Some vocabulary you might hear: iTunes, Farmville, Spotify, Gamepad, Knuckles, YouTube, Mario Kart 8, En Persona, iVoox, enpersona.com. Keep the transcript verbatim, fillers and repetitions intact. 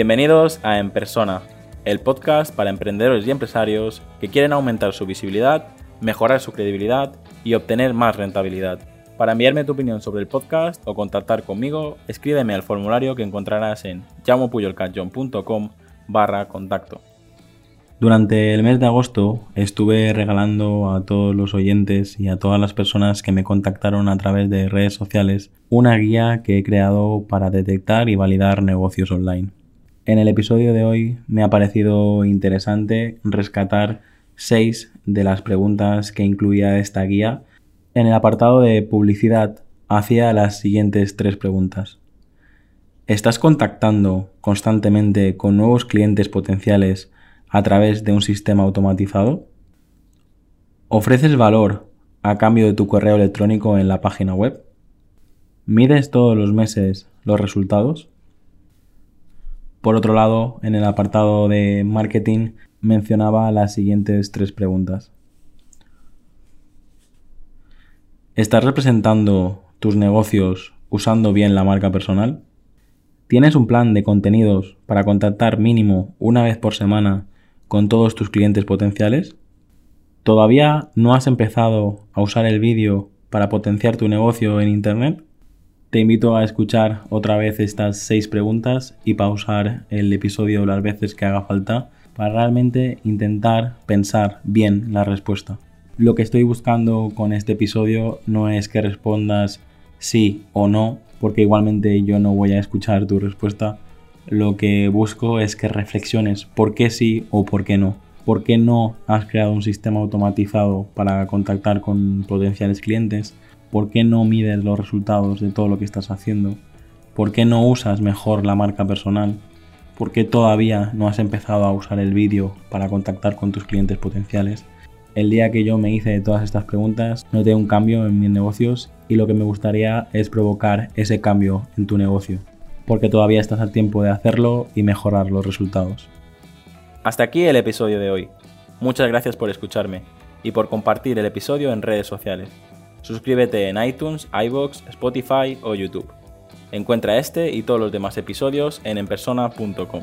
Bienvenidos a En Persona, el podcast para emprendedores y empresarios que quieren aumentar su visibilidad, mejorar su credibilidad y obtener más rentabilidad. Para enviarme tu opinión sobre el podcast o contactar conmigo, escríbeme al formulario que encontrarás en jaumepujolcanyon punto com barra contacto. Durante el mes de agosto estuve regalando a todos los oyentes y a todas las personas que me contactaron a través de redes sociales una guía que he creado para detectar y validar negocios online. En el episodio de hoy me ha parecido interesante rescatar seis de las preguntas que incluía esta guía. En el apartado de publicidad hacía las siguientes tres preguntas. ¿Estás contactando constantemente con nuevos clientes potenciales a través de un sistema automatizado? ¿Ofreces valor a cambio de tu correo electrónico en la página web? ¿Mides todos los meses los resultados? Por otro lado, en el apartado de marketing mencionaba las siguientes tres preguntas. ¿Estás representando tus negocios usando bien la marca personal? ¿Tienes un plan de contenidos para contactar mínimo una vez por semana con todos tus clientes potenciales? ¿Todavía no has empezado a usar el vídeo para potenciar tu negocio en internet? Te invito a escuchar otra vez estas seis preguntas y pausar el episodio las veces que haga falta para realmente intentar pensar bien la respuesta. Lo que estoy buscando con este episodio no es que respondas sí o no, porque igualmente yo no voy a escuchar tu respuesta. Lo que busco es que reflexiones por qué sí o por qué no. ¿Por qué no has creado un sistema automatizado para contactar con potenciales clientes? ¿Por qué no mides los resultados de todo lo que estás haciendo? ¿Por qué no usas mejor la marca personal? ¿Por qué todavía no has empezado a usar el vídeo para contactar con tus clientes potenciales? El día que yo me hice de todas estas preguntas, noté un cambio en mis negocios y lo que me gustaría es provocar ese cambio en tu negocio, porque todavía estás a tiempo de hacerlo y mejorar los resultados. Hasta aquí el episodio de hoy. Muchas gracias por escucharme y por compartir el episodio en redes sociales. Suscríbete en iTunes, iVoox, Spotify o YouTube. Encuentra este y todos los demás episodios en enpersona punto com.